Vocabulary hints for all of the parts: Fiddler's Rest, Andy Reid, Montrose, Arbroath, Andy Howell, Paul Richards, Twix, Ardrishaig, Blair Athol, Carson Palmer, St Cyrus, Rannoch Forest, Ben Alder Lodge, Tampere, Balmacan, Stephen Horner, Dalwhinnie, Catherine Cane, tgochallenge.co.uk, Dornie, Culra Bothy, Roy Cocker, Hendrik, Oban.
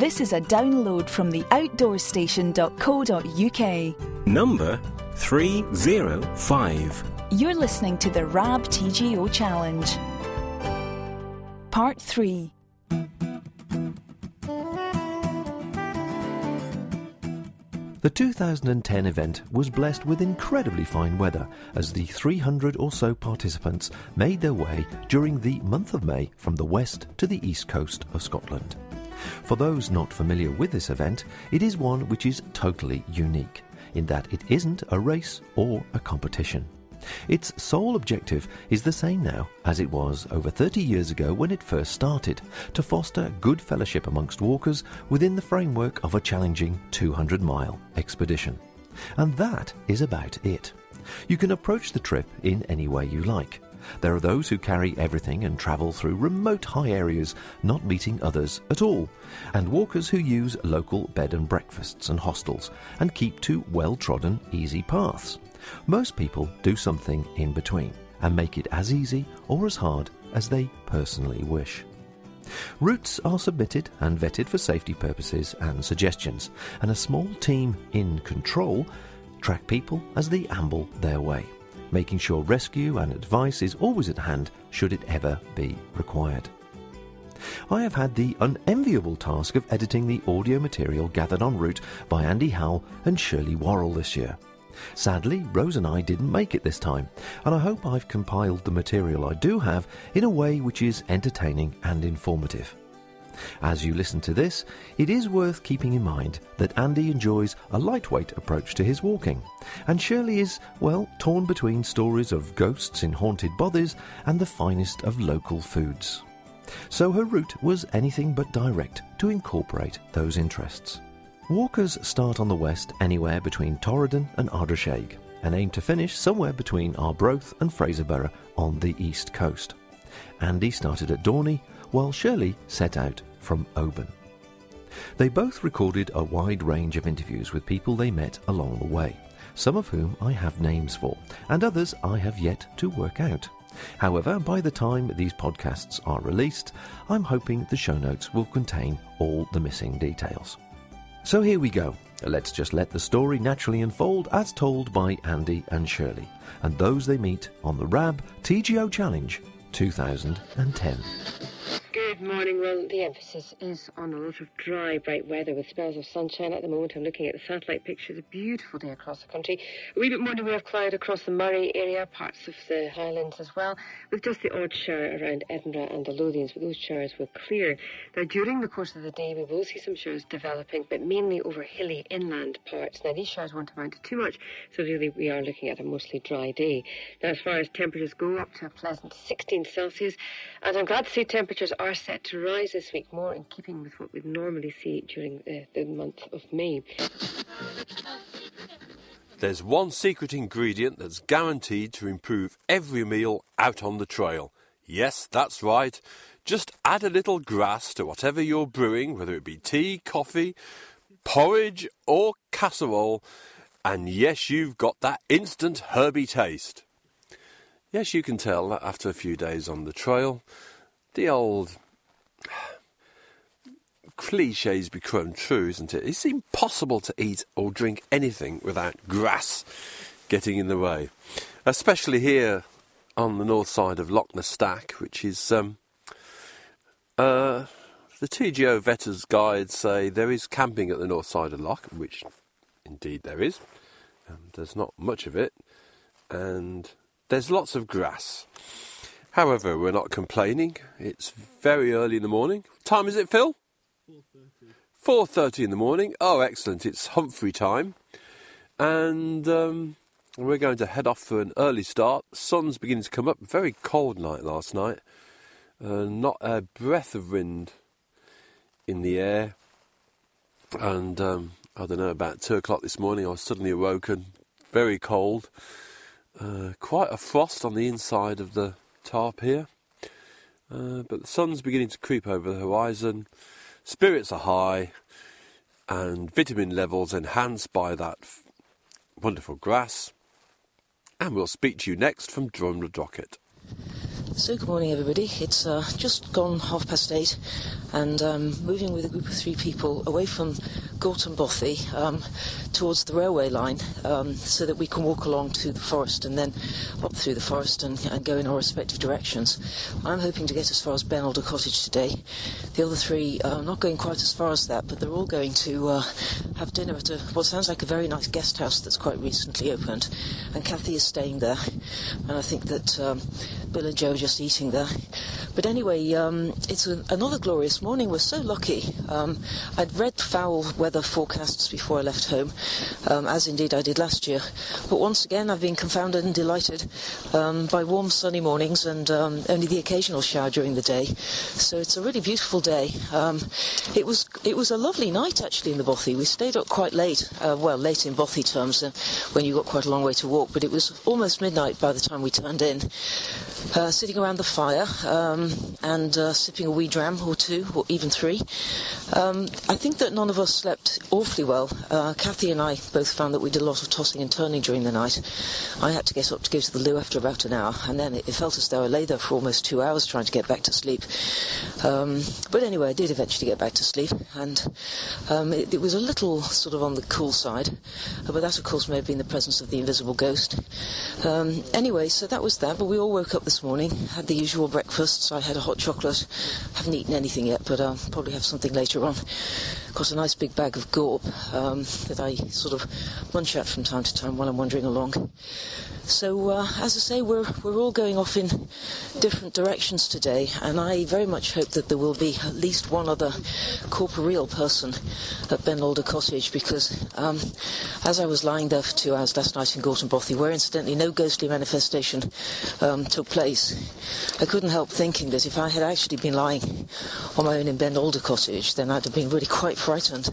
This is a download from the OutdoorStation.co.uk. Number 305. You're listening to the Rab TGO Challenge. Part 3. The 2010 event was blessed with incredibly fine weather as the 300 or so participants made their way during the month of May from the west to the east coast of Scotland. For those not familiar with this event, it is one which is totally unique in that it isn't a race or a competition. Its sole objective is the same now as it was over 30 years ago when it first started, to foster good fellowship amongst walkers within the framework of a challenging 200-mile expedition. And that is about it. You can approach the trip in any way you like. There are those who carry everything and travel through remote high areas, not meeting others at all, and walkers who use local bed and breakfasts and hostels and keep to well-trodden, easy paths. Most people do something in between and make it as easy or as hard as they personally wish. Routes are submitted and vetted for safety purposes and suggestions, and a small team in control track people as they amble their way, making sure rescue and advice is always at hand should it ever be required. I have had the unenviable task of editing the audio material gathered en route by Andy Howell and Shirley Worrell this year. Sadly, Rose and I didn't make it this time, and I hope I've compiled the material I do have in a way which is entertaining and informative. As you listen to this, it is worth keeping in mind that Andy enjoys a lightweight approach to his walking, and Shirley is, well, torn between stories of ghosts in haunted bothies and the finest of local foods. So her route was anything but direct to incorporate those interests. Walkers start on the west anywhere between Torridon and Ardrishaig and aim to finish somewhere between Arbroath and Fraserburgh on the east coast. Andy started at Dornie while Shirley set out from Oban. They both recorded a wide range of interviews with people they met along the way, some of whom I have names for and others I have yet to work out. However, by the time these podcasts are released, I'm hoping the show notes will contain all the missing details. So here we go. Let's just let the story naturally unfold as told by Andy and Shirley and those they meet on the Rab TGO Challenge 2010. Good morning. Well, the emphasis is on a lot of dry, bright weather with spells of sunshine. At the moment, I'm looking at the satellite pictures. A beautiful day across the country. A wee bit more in the way of cloud across the Murray area, parts of the Highlands as well, with just the odd shower around Edinburgh and the Lothians, but those showers were clear. Now, during the course of the day, we will see some showers developing, but mainly over hilly inland parts. Now, these showers won't amount to too much, so really we are looking at a mostly dry day. Now, as far as temperatures go, up to a pleasant 16 Celsius, and I'm glad to see temperatures are set to rise this week, more in keeping with what we'd normally see during the month of May. There's one secret ingredient that's guaranteed to improve every meal out on the trail. Yes, that's right. Just add a little grass to whatever you're brewing, whether it be tea, coffee, porridge or casserole, and yes, you've got that instant herby taste. Yes, you can tell that after a few days on the trail, the old cliches become true, isn't it? It's impossible to eat or drink anything without grass getting in the way, especially here on the north side of Loch Nostack, which is, the TGO Vetters guides say there is camping at the north side of Loch, which indeed there is. There's not much of it, and there's lots of grass. However, we're not complaining. It's very early in the morning. What time is it, Phil? 4:30 in the morning. Oh, excellent. It's Humphrey time. And we're going to head off for an early start. The sun's beginning to come up. Very cold night last night. Not a breath of wind in the air. And I don't know, about 2 o'clock this morning, I was suddenly awoken. Very cold. Quite a frost on the inside of the tarp here, but the sun's beginning to creep over the horizon. Spirits are high and vitamin levels enhanced by that wonderful grass, and we'll speak to you next from Drumnadrochit. So good morning everybody, it's just gone 8:30, and moving with a group of three people away from Gorton Bothy towards the railway line so that we can walk along to the forest and then up through the forest and go in our respective directions. I'm hoping to get as far as Ben Alder Cottage today. The other three are not going quite as far as that, but they're all going to have dinner at what sounds like a very nice guest house that's quite recently opened, and Kathy is staying there, and I think that Bill and Joe are just eating there. But anyway, it's another glorious morning. We're so lucky. I'd read foul weather forecasts before I left home, as indeed I did last year. But once again, I've been confounded and delighted by warm, sunny mornings and only the occasional shower during the day. So it's a really beautiful day. It was a lovely night, actually, in the Bothy. We stayed up quite late, well, late in Bothy terms, when you got quite a long way to walk. But it was almost midnight by the time we turned in, sitting around the fire and sipping a wee dram or two, or even three. I think that none of us slept awfully well. Kathy and I both found that we did a lot of tossing and turning during the night. I had to get up to go to the loo after about an hour, and then it felt as though I lay there for almost 2 hours trying to get back to sleep. But anyway, I did eventually get back to sleep, and it was a little sort of on the cool side, but that, of course, may have been the presence of the invisible ghost. Anyway, so that was that, but we all woke up this morning, had the usual breakfasts. I had a hot chocolate, haven't eaten anything yet, but I'll probably have something later on. Got a nice big bag of gorp that I sort of munch at from time to time while I'm wandering along. So, as I say, we're all going off in different directions today, and I very much hope that there will be at least one other corporeal person at Ben Alder Cottage, because as I was lying there for 2 hours last night in Gorton Bothy, where incidentally no ghostly manifestation took place, I couldn't help thinking that if I had actually been lying on my own in Ben Alder Cottage, then I'd have been really quite frightened.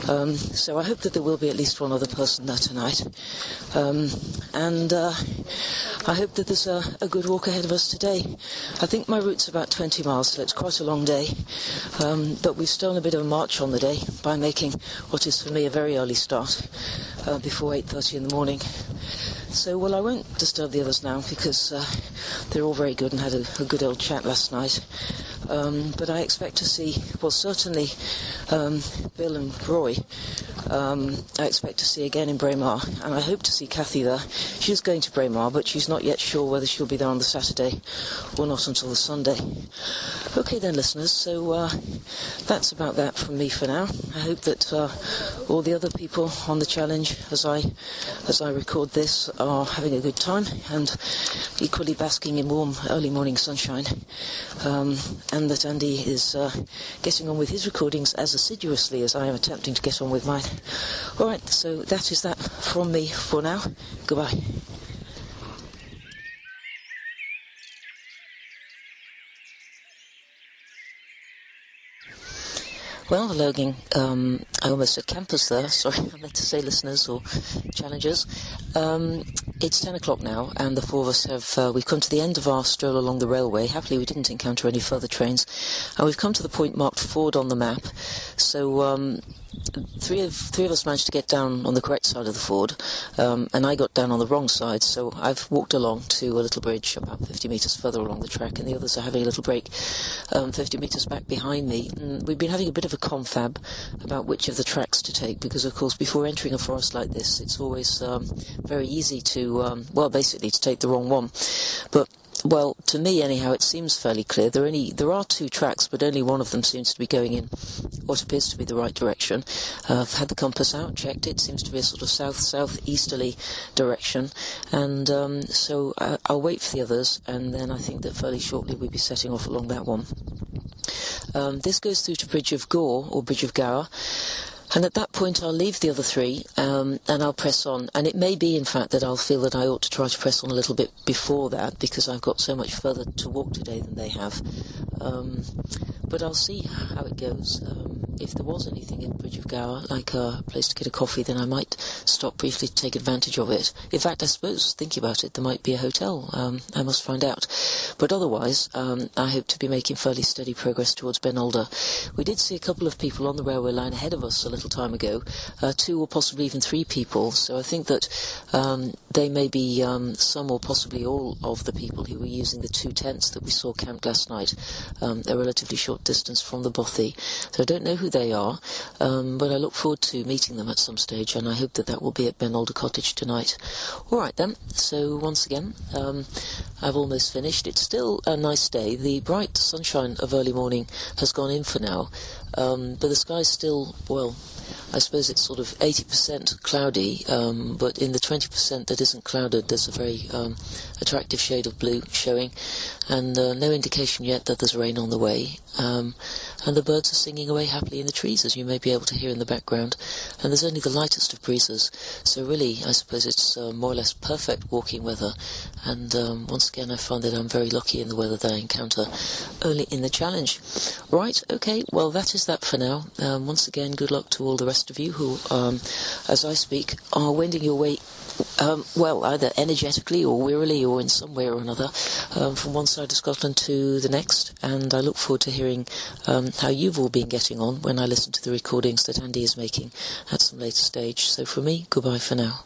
So I hope that there will be at least one other person there tonight. I hope that there's a good walk ahead of us today. I think my route's about 20 miles, so it's quite a long day. But we've stolen a bit of a march on the day by making what is for me a very early start, before 8:30 in the morning. So, well, I won't disturb the others now because they're all very good and had a good old chat last night. But I expect to see, well, certainly Bill and Roy, I expect to see again in Braemar, and I hope to see Kathy there. She's going to Braemar, but she's not yet sure whether she'll be there on the Saturday or not until the Sunday. Okay then, listeners, so that's about that from me for now. I hope that all the other people on the challenge, as I record this, are having a good time and equally basking in warm early morning sunshine, and that Andy is getting on with his recordings as assiduously as I am attempting to get on with mine. Alright, so that is that from me for now. Goodbye. Well, hello again. I almost said campers there. Sorry, I meant to say listeners or challengers. It's 10 o'clock now, and the four of us we've come to the end of our stroll along the railway. Happily, we didn't encounter any further trains, and we've come to the point marked Ford on the map. So, three of us managed to get down on the correct side of the ford, and I got down on the wrong side, so I've walked along to a little bridge about 50 metres further along the track, and the others are having a little break 50 metres back behind me. And we've been having a bit of a confab about which of the tracks to take, because of course before entering a forest like this it's always very easy to, well, basically to take the wrong one. But, well, to me anyhow, it seems fairly clear. There are two tracks, but only one of them seems to be going in what appears to be the right direction. I've had the compass out, checked it, seems to be a sort of south-southeasterly direction, and so I'll wait for the others, and then I think that fairly shortly we'll be setting off along that one. This goes through to Bridge of Gore, or Bridge of Gower. And at that point I'll leave the other three, and I'll press on. And it may be, in fact, that I'll feel that I ought to try to press on a little bit before that, because I've got so much further to walk today than they have. But I'll see how it goes. If there was anything in Bridge of Gower, like a place to get a coffee, then I might stop briefly to take advantage of it. In fact, I suppose, thinking about it, there might be a hotel. I must find out. But otherwise, I hope to be making fairly steady progress towards Ben Alder. We did see a couple of people on the railway line ahead of us a little little time ago, two or possibly even three people. So I think that they may be some or possibly all of the people who were using the two tents that we saw camped last night, a relatively short distance from the Bothy. So I don't know who they are, but I look forward to meeting them at some stage, and I hope that that will be at Ben Alder Cottage tonight. All right then, so once again, I've almost finished. It's still a nice day. The bright sunshine of early morning has gone in for now, but the sky's still, well, I suppose it's sort of 80% cloudy, but in the 20% that isn't clouded, there's a very attractive shade of blue showing, and no indication yet that there's rain on the way. And the birds are singing away happily in the trees, as you may be able to hear in the background, and there's only the lightest of breezes, so really, I suppose it's more or less perfect walking weather, and once again, I find that I'm very lucky in the weather that I encounter early in the challenge. Right, okay, well, that is that for now. Once again, good luck to all the rest of you who, as I speak, are wending your way, well, either energetically or wearily or in some way or another, from one side of Scotland to the next, and I look forward to hearing how you've all been getting on when I listen to the recordings that Andy is making at some later stage. So for me, goodbye for now.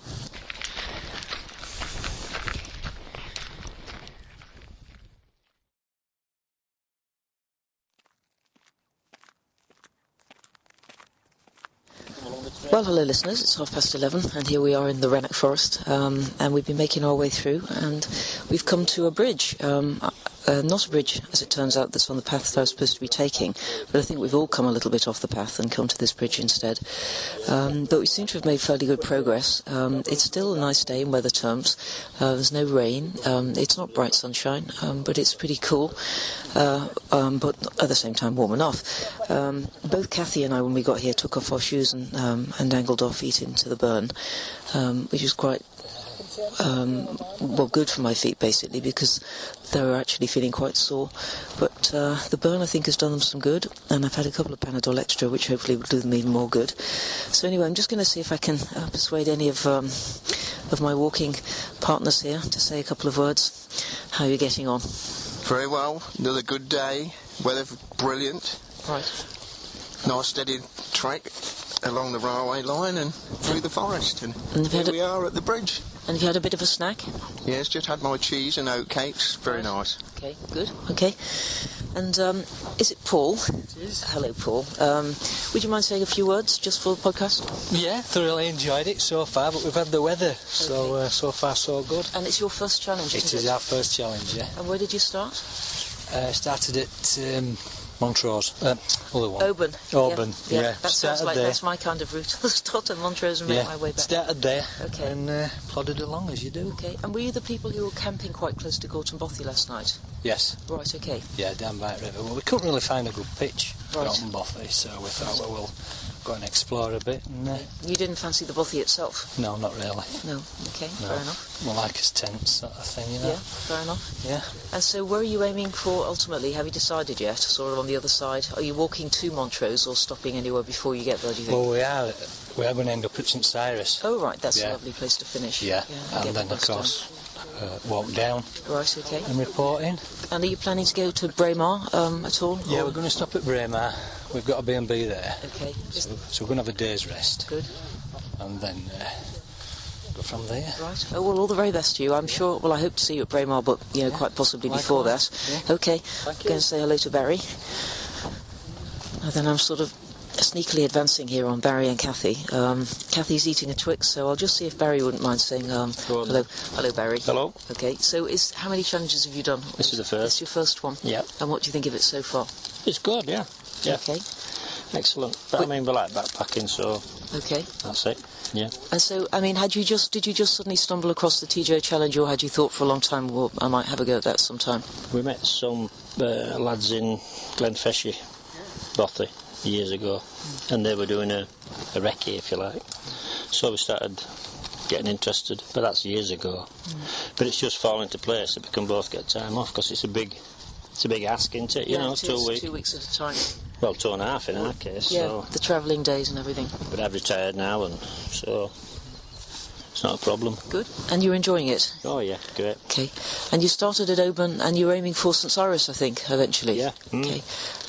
Well, hello listeners, it's 11:30 and here we are in the Rannoch Forest, and we've been making our way through, and we've come to a bridge, not a bridge as it turns out that's on the path that I was supposed to be taking, but I think we've all come a little bit off the path and come to this bridge instead. But we seem to have made fairly good progress. It's still a nice day in weather terms, there's no rain, it's not bright sunshine, but it's pretty cool, but at the same time warm enough. Both Cathy and I, when we got here, took off our shoes and angled off feet into the burn, which is quite well, good for my feet basically, because they were actually feeling quite sore, but the burn I think has done them some good, and I've had a couple of Panadol extra which hopefully will do them even more good. So anyway, I'm just going to see if I can persuade any of my walking partners here to say a couple of words. How are you getting on? Very well, another good day, weather brilliant. Right. Nice steady track along the railway line and through the forest, and here we are at the bridge. And have you had a bit of a snack? Yes, just had my cheese and oatcakes. Very nice. Okay, good. Okay. And is it Paul? It is. Hello, Paul. Would you mind saying a few words just for the podcast? Yeah, thoroughly enjoyed it so far, but we've had the weather, okay. So so far so good. And it's your first challenge, isn't it? It is our first challenge, yeah. And where did you start? Started at... Montrose. Other one. Oban, yeah. That sounds like there. That's my kind of route. Start at Montrose and make my way back. Started there, okay. And plodded along as you do. Okay. And were you the people who were camping quite close to Gorton Bothy last night? Yes. Right, okay. Yeah, down by the river. Well, we couldn't really find a good pitch for Gorton Bothy, so we thought, well, we'll go and explore a bit. And, you didn't fancy the Bothy itself? No, not really. No, okay, no. Fair enough. More like as tents, sort of thing, you know. Yeah, fair enough. Yeah. And so where are you aiming for ultimately? Have you decided yet? Sort of on the other side? Are you walking to Montrose or stopping anywhere before you get there, do you think? Well, we are going to end up at St Cyrus. Oh, right, that's a lovely place to finish. Yeah, yeah, and then, of course... walk down. Right, okay. And report in. And are you planning to go to Braemar at all? Yeah, we're going to stop at Braemar. We've got a B&B there. Okay. So we're going to have a day's rest. Good. And then go from there. Right. Oh, well, all the very best to you. I'm sure, well, I hope to see you at Braemar, but, you know, quite possibly before that. Yeah. Okay. Thank you. Go and say hello to Barry. And then I'm sort of sneakily advancing here on Barry and Cathy. Cathy's eating a Twix, so I'll just see if Barry wouldn't mind saying hello. Hello, Barry. Hello. Okay, so how many challenges have you done? This is the first. It's your first one? Yeah. And what do you think of it so far? It's good, yeah. Okay. Excellent. But I mean, we like backpacking, so... Okay. That's it, yeah. And so, I mean, did you just suddenly stumble across the TGO Challenge, or had you thought for a long time, well, I might have a go at that sometime? We met some lads in Glenfeshie, Bothy, years ago, and they were doing a recce, if you like, so we started getting interested, but that's years ago. But it's just fallen into place that we can both get time off, because it's a big ask, isn't it? You know, it is, 2 weeks. 2 weeks at a time. Well, 2.5 in our case. Yeah, so. The travelling days and everything. But I've retired now, and so it's not a problem. Good. And you're enjoying it? Oh, yeah, great. Okay. And you started at Oban, and you were aiming for St Cyrus, I think, eventually? Yeah. Okay.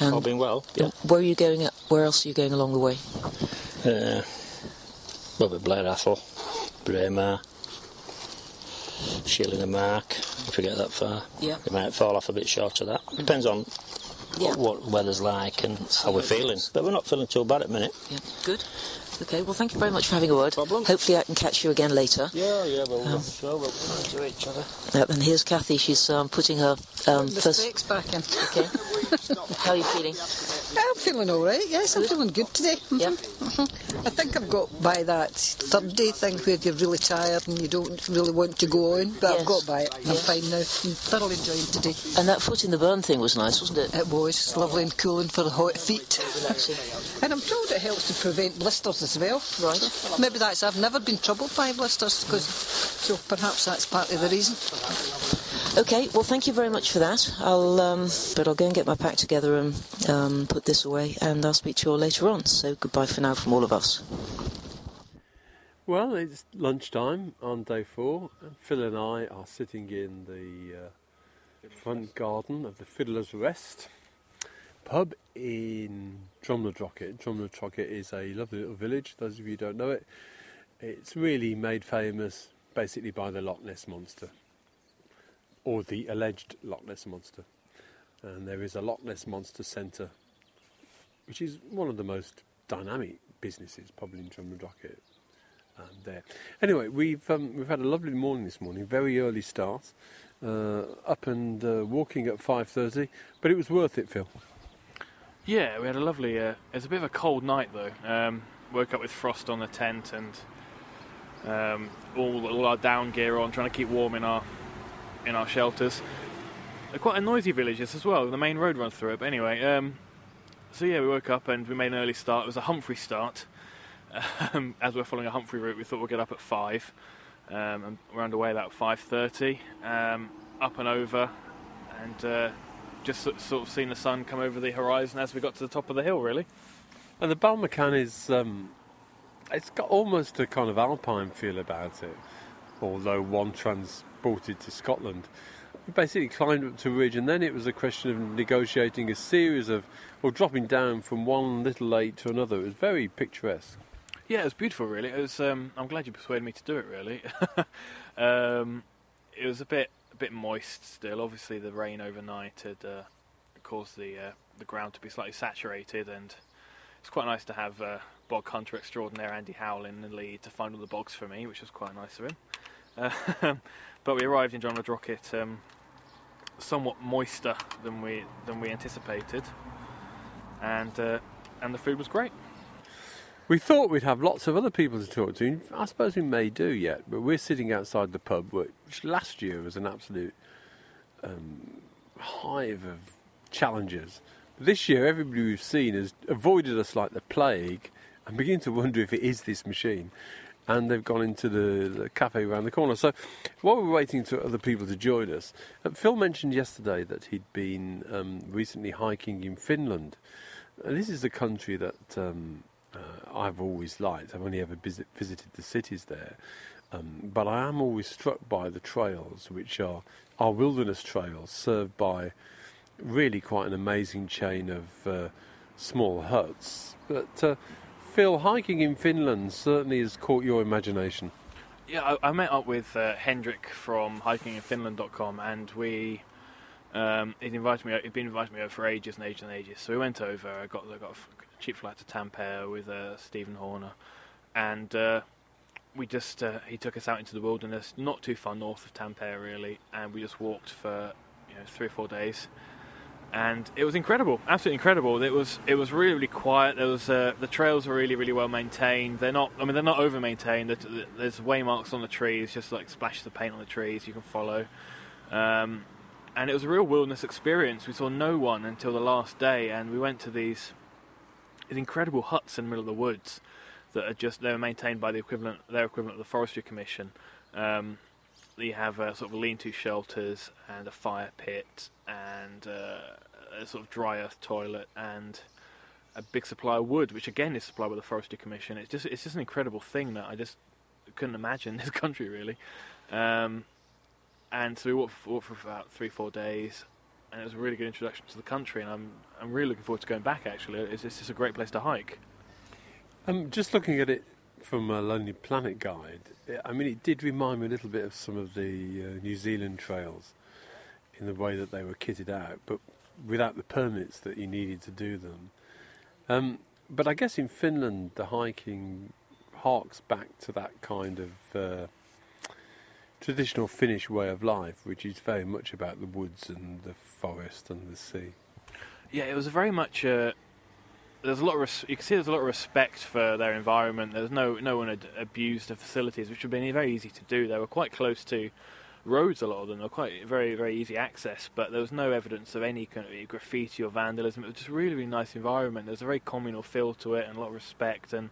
All been well, yeah. Where else are you going along the way? Robert Blair Athol, Braemar, shilling a mark, if you get that far. Yeah. It might fall off a bit short of that. Depends on what weather's like and how we're feeling. But we're not feeling too bad at the minute. Yeah. Good. Okay, well, thank you very much for having a word. No problem. Hopefully I can catch you again later. Yeah, yeah, well, I'm sure we'll run into each other. Yeah, and here's Cathy. She's putting her first... back in. Okay. How are you feeling? I'm feeling all right, yes. Good. I'm feeling good today. Yeah. I think I've got by that third day thing where you're really tired and you don't really want to go on, but I've got by it. I'm fine now. I'm thoroughly enjoying today. And that foot in the burn thing was nice, wasn't it? It was. It's lovely and cooling for the hot feet. And I'm told it helps to prevent blisters as well. Right. Maybe that's... I've never been troubled by blisters, so perhaps that's partly the reason. OK, well, thank you very much for that. I'll go and get my pack together and put this away, and I'll speak to you all later on. So goodbye for now from all of us. Well, it's lunchtime on day four, and Phil and I are sitting in the front garden of the Fiddler's Rest pub in Drumnadrochit. Drumnadrochit is a lovely little village, those of you who don't know it. It's really made famous basically by the Loch Ness Monster, or the alleged Loch Ness Monster. And there is a Loch Ness Monster Centre, which is one of the most dynamic businesses probably in Drumnadrochit. Anyway, we've had a lovely morning this morning, very early start, up and walking at 5:30, but it was worth it, Phil. Yeah, we had a lovely... it was a bit of a cold night, though. Woke up with frost on the tent and all our down gear on, trying to keep warm in our shelters. Quite a noisy village as well. The main road runs through it. But anyway, so yeah, we woke up and we made an early start. It was a Humphrey start. As we're following a Humphrey route, we thought we'd get up at 5. And we're underway about 5:30. Up and over and... just sort of seen the sun come over the horizon as we got to the top of the hill, really. And the Balmacan is, it's got almost a kind of alpine feel about it, although one transported to Scotland. We basically climbed up to a ridge, and then it was a question of negotiating a series of, or dropping down from one little lake to another. It was very picturesque. Yeah, it was beautiful, really. It was. I'm glad you persuaded me to do it, really. It was a bit moist still. Obviously the rain overnight had caused the ground to be slightly saturated, and it's quite nice to have bog hunter extraordinaire Andy Howell in the lead to find all the bogs for me, which was quite nice of him. But we arrived in Drumnadrochit somewhat moister than we anticipated, and the food was great. We thought we'd have lots of other people to talk to. I suppose we may do yet, but we're sitting outside the pub, which last year was an absolute hive of challengers. This year, everybody we've seen has avoided us like the plague, and begin to wonder if it is this machine. And they've gone into the cafe around the corner. So while we're waiting for other people to join us, Phil mentioned yesterday that he'd been recently hiking in Finland. And this is a country that... I've always liked. I've only ever visited the cities there, but I am always struck by the trails, which are wilderness trails served by really quite an amazing chain of small huts. But Phil, hiking in Finland certainly has caught your imagination. Yeah, I met up with Hendrik from hikinginfinland.com, and we... he'd been inviting me over for ages and ages and ages. So we went over. I got a cheap flight to Tampere with Stephen Horner, and we just he took us out into the wilderness, not too far north of Tampere really, and we just walked for 3 or 4 days, and it was incredible, absolutely incredible. It was really, really quiet. There was the trails are really, really well maintained. They're not over maintained. There's waymarks on the trees, just like splashes of paint on the trees you can follow. And it was a real wilderness experience. We saw no one until the last day, and we went to these incredible huts in the middle of the woods that are just... they're maintained by their equivalent of the Forestry Commission. You have a sort of lean-to shelters and a fire pit and a sort of dry earth toilet and a big supply of wood, which again is supplied by the Forestry Commission. It's just an incredible thing that I just couldn't imagine this country really. And so we walked for about 3 or 4 days, and it was a really good introduction to the country, and I'm really looking forward to going back, actually. It's just a great place to hike. Just looking at it from a Lonely Planet guide, I mean, it did remind me a little bit of some of the New Zealand trails in the way that they were kitted out, but without the permits that you needed to do them. But I guess in Finland, the hiking harks back to that kind of traditional Finnish way of life, which is very much about the woods and the forest and the sea. Yeah, it was very much... There's a lot of you can see there's a lot of respect for their environment. There's no one had abused the facilities, which would have been very easy to do. They were quite close to roads, a lot of them. They were quite very easy access, but there was no evidence of any kind of graffiti or vandalism. It was just a really nice environment. There's a very communal feel to it and a lot of respect. And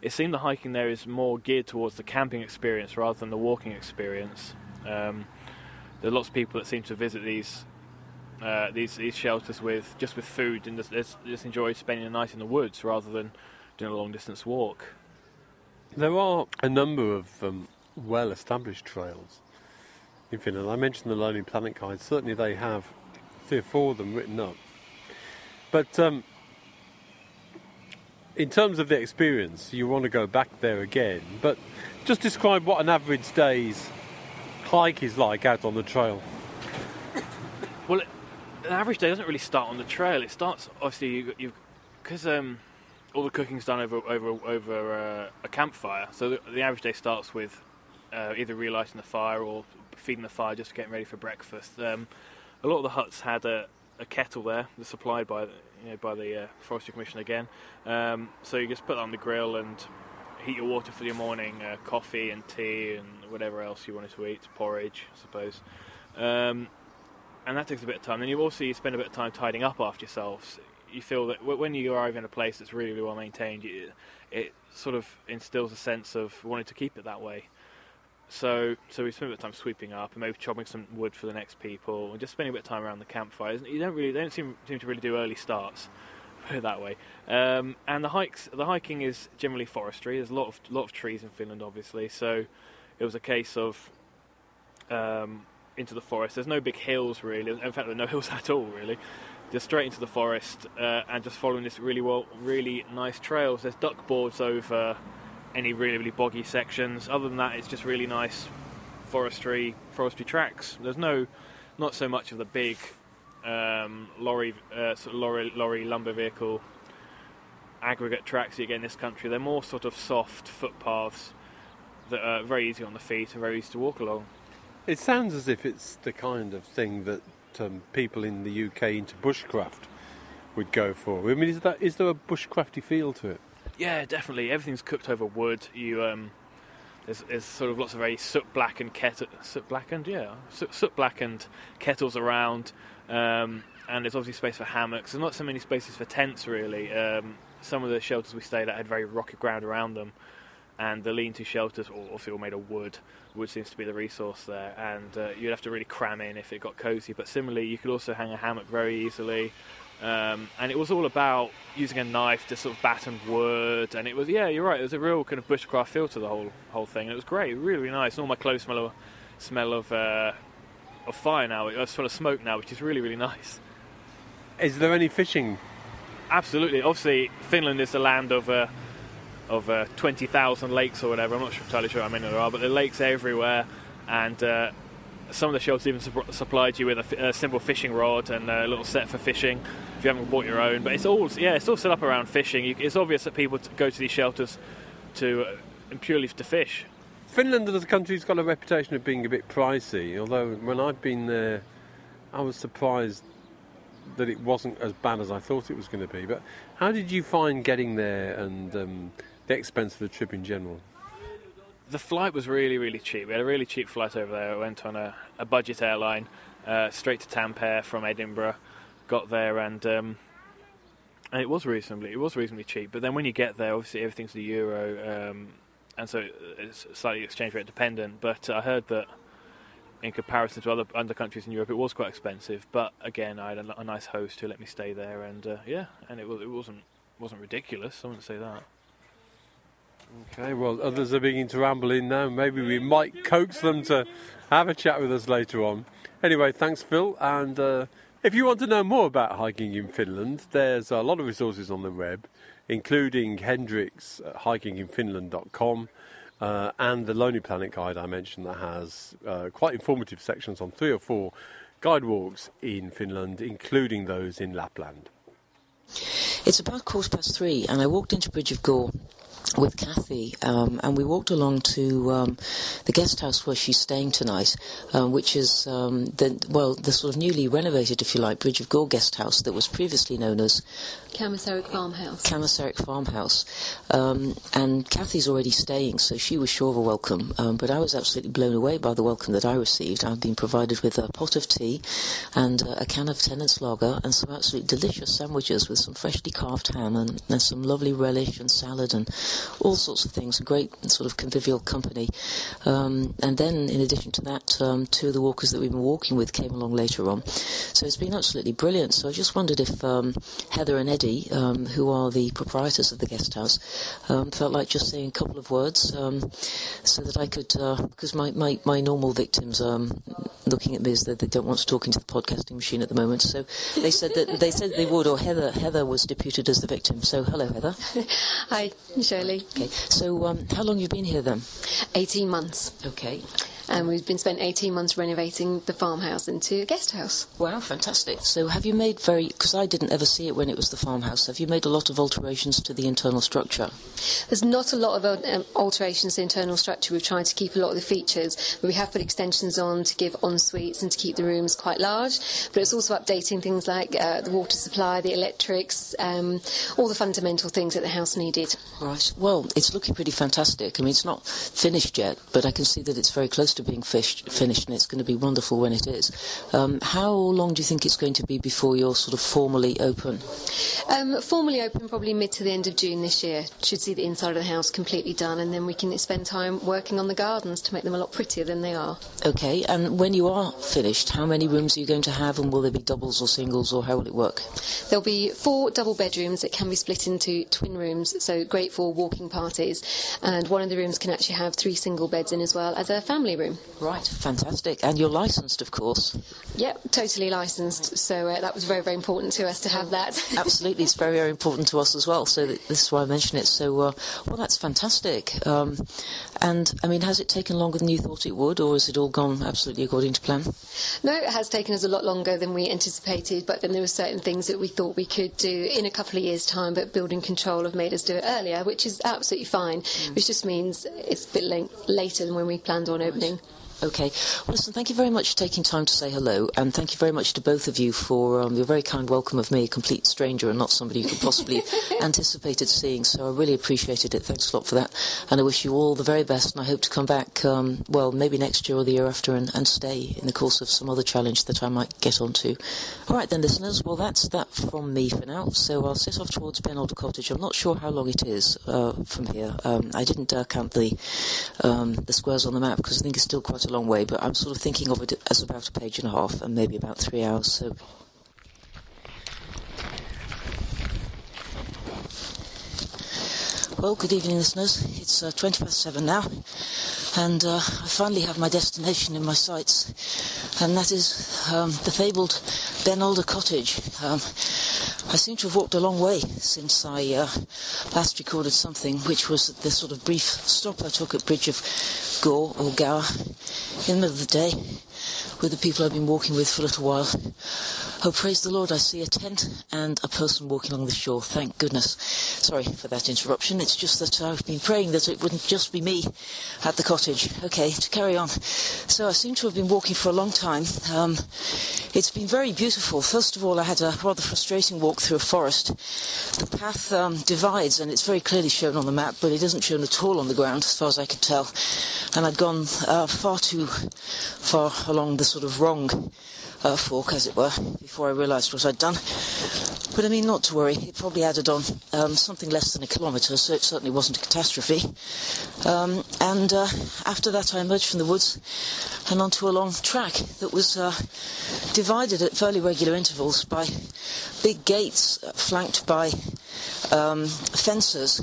it seemed the hiking there is more geared towards the camping experience rather than the walking experience. There are lots of people that seem to visit these shelters with food and just enjoy spending the night in the woods rather than doing a long distance walk. There are a number of well established trails in Finland. I mentioned the Lonely Planet guide. Certainly they have 3 or 4 of them written up. But in terms of the experience, you want to go back there again. But just describe what an average day's hike is like out on the trail. Well, an average day doesn't really start on the trail. It starts, obviously, because all the cooking's done over a campfire. So the average day starts with either relighting the fire or feeding the fire, just getting ready for breakfast. A lot of the huts had a kettle there that's supplied by the Forestry Commission again. So you just put that on the grill and heat your water for your morning, coffee and tea and whatever else you wanted to eat, porridge, I suppose. And that takes a bit of time. Then you spend a bit of time tidying up after yourselves. You feel that when you arrive in a place that's really, really well maintained, it sort of instills a sense of wanting to keep it that way. So we spend a bit of time sweeping up and maybe chopping some wood for the next people and just spending a bit of time around the campfire. They don't seem to really do early starts, put it that way. And the hiking is generally forestry. There's a lot of trees in Finland, obviously. So it was a case of into the forest. There's no big hills really. In fact, there are no hills at all really. Just straight into the forest and just following this really nice trails. There's duck boards over any really boggy sections. Other than that, it's just really nice forestry tracks. There's not so much of the big lorry lumber vehicle aggregate tracks you get in this country. They're more sort of soft footpaths that are very easy on the feet and very easy to walk along. It sounds as if it's the kind of thing that people in the UK into bushcraft would go for. I mean, is there a bushcrafty feel to it? Yeah, definitely. Everything's cooked over wood. There's sort of lots of very soot blackened kettles around, and there's obviously space for hammocks. There's not so many spaces for tents really. Some of the shelters we stayed at had very rocky ground around them. And the lean-to shelters, obviously all made of wood. Wood seems to be the resource there, and you'd have to really cram in if it got cosy. But similarly, you could also hang a hammock very easily. And it was all about using a knife to sort of batten wood. And it was, yeah, you're right. There was a real kind of bushcraft feel to the whole thing. And it was great, really nice. And all my clothes smell of fire now. I smell of smoke now, which is really nice. Is there any fishing? Absolutely. Obviously, Finland is the land of 20,000 lakes or whatever. I'm not entirely sure how many there are, but there are lakes everywhere, and some of the shelters even supplied you with a simple fishing rod and a little set for fishing if you haven't bought your own. But it's all set up around fishing. It's obvious that people go to these shelters purely to fish. Finland as a country's got a reputation of being a bit pricey, although when I've been there I was surprised that it wasn't as bad as I thought it was going to be. But how did you find getting there and the expense of the trip in general? The flight was really cheap. We had a really cheap flight over there. We went on a budget airline straight to Tampere from Edinburgh. Got there and it was reasonably cheap. But then when you get there, obviously everything's the euro, and so it's slightly exchange rate dependent. But I heard that in comparison to other countries in Europe, it was quite expensive. But again, I had a nice host who let me stay there, and it wasn't ridiculous. I wouldn't say that. Okay, well, others are beginning to ramble in now. Maybe we might coax them to have a chat with us later on. Anyway, thanks, Phil. And if you want to know more about hiking in Finland, there's a lot of resources on the web, including Hendrick's at hikinginfinland.com and the Lonely Planet guide I mentioned that has quite informative sections on 3 or 4 guide walks in Finland, including those in Lapland. It's about 3:15 and I walked into Bridge of Gore with Kathy, and we walked along to the guest house where she's staying tonight, which is the sort of newly renovated, if you like, Bridge of Gore guest house that was previously known as Camisseric Farmhouse. And Kathy's already staying, so she was sure of a welcome, but I was absolutely blown away by the welcome that I received. I've been provided with a pot of tea and a can of Tennant's lager and some absolutely delicious sandwiches with some freshly carved ham and some lovely relish and salad and all sorts of things, a great sort of convivial company. And then, in addition to that, 2 of the walkers that we've been walking with came along later on. So it's been absolutely brilliant. So I just wondered if Heather and Eddie, who are the proprietors of the guest house, felt like just saying a couple of words so that I could, because my normal victims looking at me as though they don't want to talk into the podcasting machine at the moment. So they said that they said they would, or Heather was deputed as the victim. So hello, Heather. Hi, Shirley. Okay. So how long have you been here then? 18 months. Okay. And we've been spent 18 months renovating the farmhouse into a guest house. Wow, fantastic. So have you made because I didn't ever see it when it was the farmhouse, have you made a lot of alterations to the internal structure? There's not a lot of alterations to the internal structure. We've tried to keep a lot of the features, but we have put extensions on to give en suites and to keep the rooms quite large. But it's also updating things like the water supply, the electrics, all the fundamental things that the house needed. Right. Well, it's looking pretty fantastic. I mean, it's not finished yet, but I can see that it's very close to being finished, and it's going to be wonderful when it is. How long do you think it's going to be before you're sort of formally open? Formally open probably mid to the end of June this year. Should see the inside of the house completely done, and then we can spend time working on the gardens to make them a lot prettier than they are. Okay, and when you are finished, how many rooms are you going to have, and will there be doubles or singles, or how will it work? There'll be 4 double bedrooms that can be split into twin rooms, so great for walking parties, and one of the rooms can actually have 3 single beds in as well as a family room. Right, fantastic. And you're licensed, of course. Yep, totally licensed. So that was very, very important to us to have that. Absolutely, it's very, very important to us as well. So this is why I mention it. So, well, that's fantastic. And, I mean, has it taken longer than you thought it would, or has it all gone absolutely according to plan? No, it has taken us a lot longer than we anticipated, but then there were certain things that we thought we could do in a couple of years' time, but building control have made us do it earlier, which is absolutely fine, which just means it's a bit later than when we planned on opening. Okay. Well, listen, thank you very much for taking time to say hello, and thank you very much to both of you for your very kind welcome of me, a complete stranger and not somebody you could possibly anticipated seeing, so I really appreciated it. Thanks a lot for that, and I wish you all the very best, and I hope to come back, maybe next year or the year after and stay in the course of some other challenge that I might get onto. All right then, listeners, well, that's that from me for now, so I'll set off towards Ben Alder Cottage. I'm not sure how long it is from here. I didn't count the squares on the map because I think it's still quite a long way, but I'm sort of thinking of it as about a page and a half and maybe about 3 hours. So well, good evening, listeners. It's 7:20 now, and I finally have my destination in my sights, and that is the fabled Ben Alder Cottage. I seem to have walked a long way since I last recorded something, which was the sort of brief stop I took at Bridge of Gore, or Gower, in the middle of the day, with the people I've been walking with for a little while. Oh, praise the Lord, I see a tent and a person walking along the shore, thank goodness. Sorry for that interruption, it's just that I've been praying that it wouldn't just be me at the cottage. Okay, to carry on. So I seem to have been walking for a long time. It's been very beautiful. First of all, I had a rather frustrating walk through a forest. The path divides, and it's very clearly shown on the map, but it isn't shown at all on the ground, as far as I could tell. And I'd gone far too far along the sort of wrong fork, as it were, before I realised what I'd done. But I mean, not to worry, it probably added on something less than a kilometre, so it certainly wasn't a catastrophe. And after that I emerged from the woods and onto a long track that was divided at fairly regular intervals by big gates flanked by fences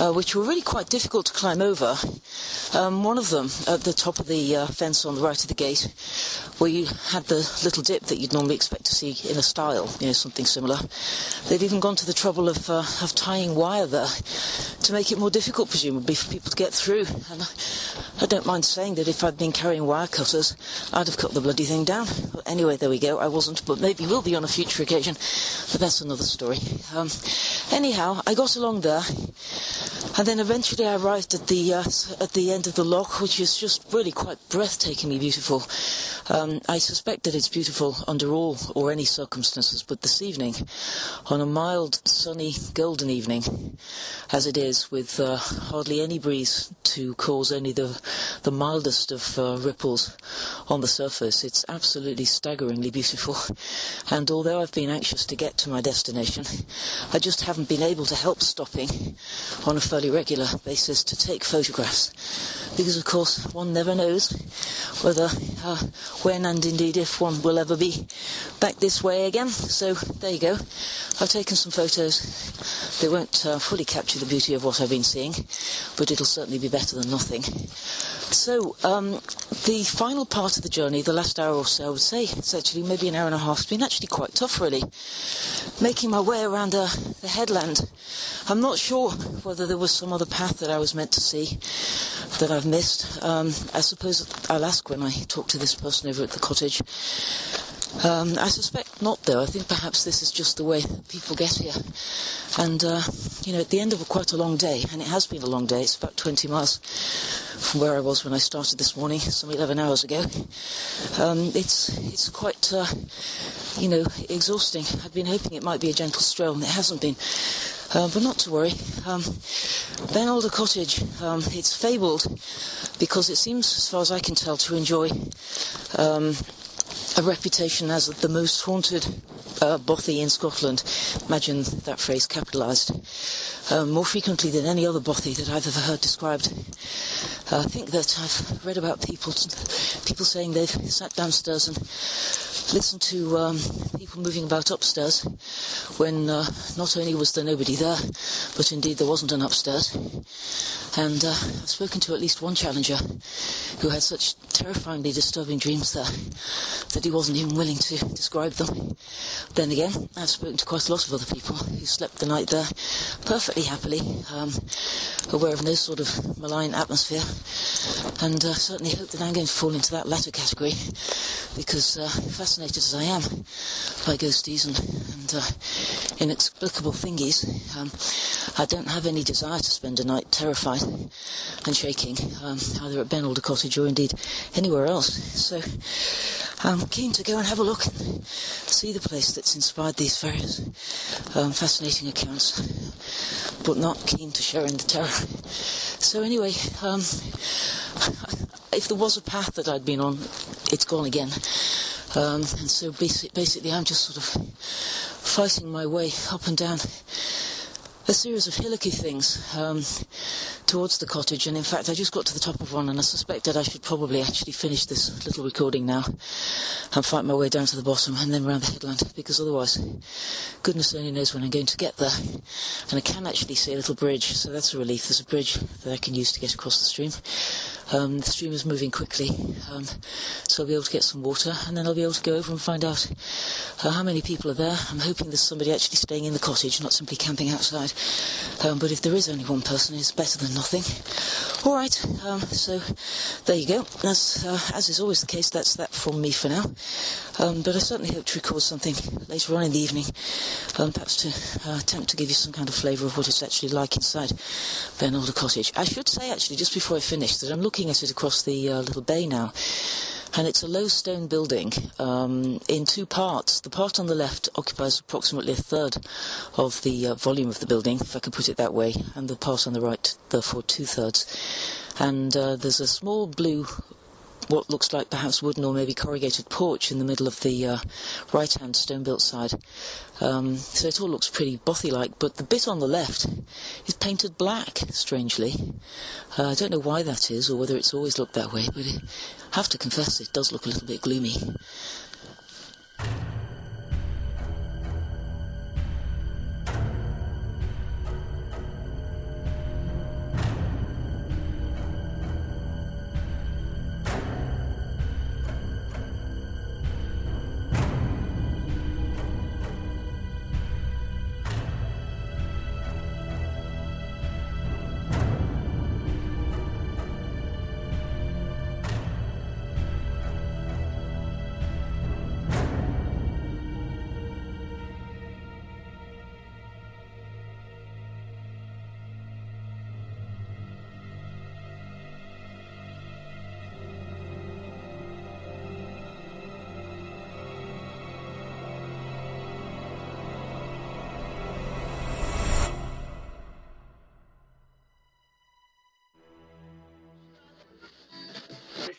which were really quite difficult to climb over. One of them at the top of the fence on the right of the gate, where you had the little dip that you'd normally expect to see in a stile, you know, something similar. They'd even gone to the trouble of tying wire there to make it more difficult, presumably, for people to get through. And I don't mind saying that if I'd been carrying wire cutters, I'd have cut the bloody thing down. But anyway, there we go. I wasn't, but maybe will be on a future occasion. But that's another story. Anyhow, I got along there, and then eventually I arrived at the end of the loch, which is just really quite breathtakingly beautiful. I suspect that it's beautiful under all or any circumstances, but this evening, on a mild, sunny, golden evening, as it is, with hardly any breeze to cause only the mildest of ripples on the surface, it's absolutely staggeringly beautiful. And although I've been anxious to get to my destination, I just haven't been able to help stopping on a fairly regular basis to take photographs, because of course one never knows whether, when and indeed if one will ever be back this way again. So there you go, I've taken some photos. They won't fully capture the beauty of what I've been seeing, but it'll certainly be better than nothing. So the final part of the journey, the last hour or so I would say, it's actually maybe an hour and a half, it's been actually quite tough really, making my way around the headland. I'm not sure whether there was some other path that I was meant to see that I've missed. I suppose I'll ask when I talk to this person over at the cottage. I suspect not, though. I think perhaps this is just the way people get here. And, you know, at the end of quite a long day, and it has been a long day, it's about 20 miles from where I was when I started this morning, some 11 hours ago. It's quite, you know, exhausting. I'd been hoping it might be a gentle stroll, and it hasn't been. But not to worry. Ben Alder Cottage, it's fabled because it seems, as far as I can tell, to enjoy a reputation as the most haunted bothy in Scotland. Imagine that phrase capitalised. More frequently than any other bothy that I've ever heard described. I think that I've read about people saying they've sat downstairs and listened to people moving about upstairs when not only was there nobody there, but indeed there wasn't an upstairs. And I've spoken to at least one challenger who had such terrifyingly disturbing dreams there that he wasn't even willing to describe them. Then again, I've spoken to quite a lot of other people who slept the night there perfectly happily, aware of no sort of malign atmosphere, and certainly hope that I'm going to fall into that latter category, because fascinated as I am by ghosties and inexplicable thingies, I don't have any desire to spend a night terrified and shaking, either at Ben Alder Cottage or indeed anywhere else. So I'm keen to go and have a look and see the place that's inspired these various fascinating accounts, but not keen to share in the terror. So anyway, if there was a path that I'd been on, it's gone again. And so basically I'm just sort of fighting my way up and down a series of hillocky things towards the cottage, and in fact I just got to the top of one, and I suspect that I should probably actually finish this little recording now and fight my way down to the bottom and then round the headland, because otherwise goodness only knows when I'm going to get there. And I can actually see a little bridge, so that's a relief. There's a bridge that I can use to get across the stream. The stream is moving quickly, so I'll be able to get some water, and then I'll be able to go over and find out how many people are there. I'm hoping there's somebody actually staying in the cottage, not simply camping outside. But if there is only one person, it's better than nothing. All right, so there you go. As is always the case, that's that from me for now. But I certainly hope to record something later on in the evening, perhaps to attempt to give you some kind of flavour of what it's actually like inside Ben Alder Cottage. I should say, actually, just before I finish, that I'm looking at it across the little bay now. And it's a low stone building in two parts. The part on the left occupies approximately a third of the volume of the building, if I could put it that way, and the part on the right, therefore, two-thirds. And there's a small blue, what looks like perhaps wooden or maybe corrugated porch in the middle of the right-hand stone-built side. So it all looks pretty bothy-like, but the bit on the left is painted black, strangely. I don't know why that is, or whether it's always looked that way, but I have to confess it does look a little bit gloomy.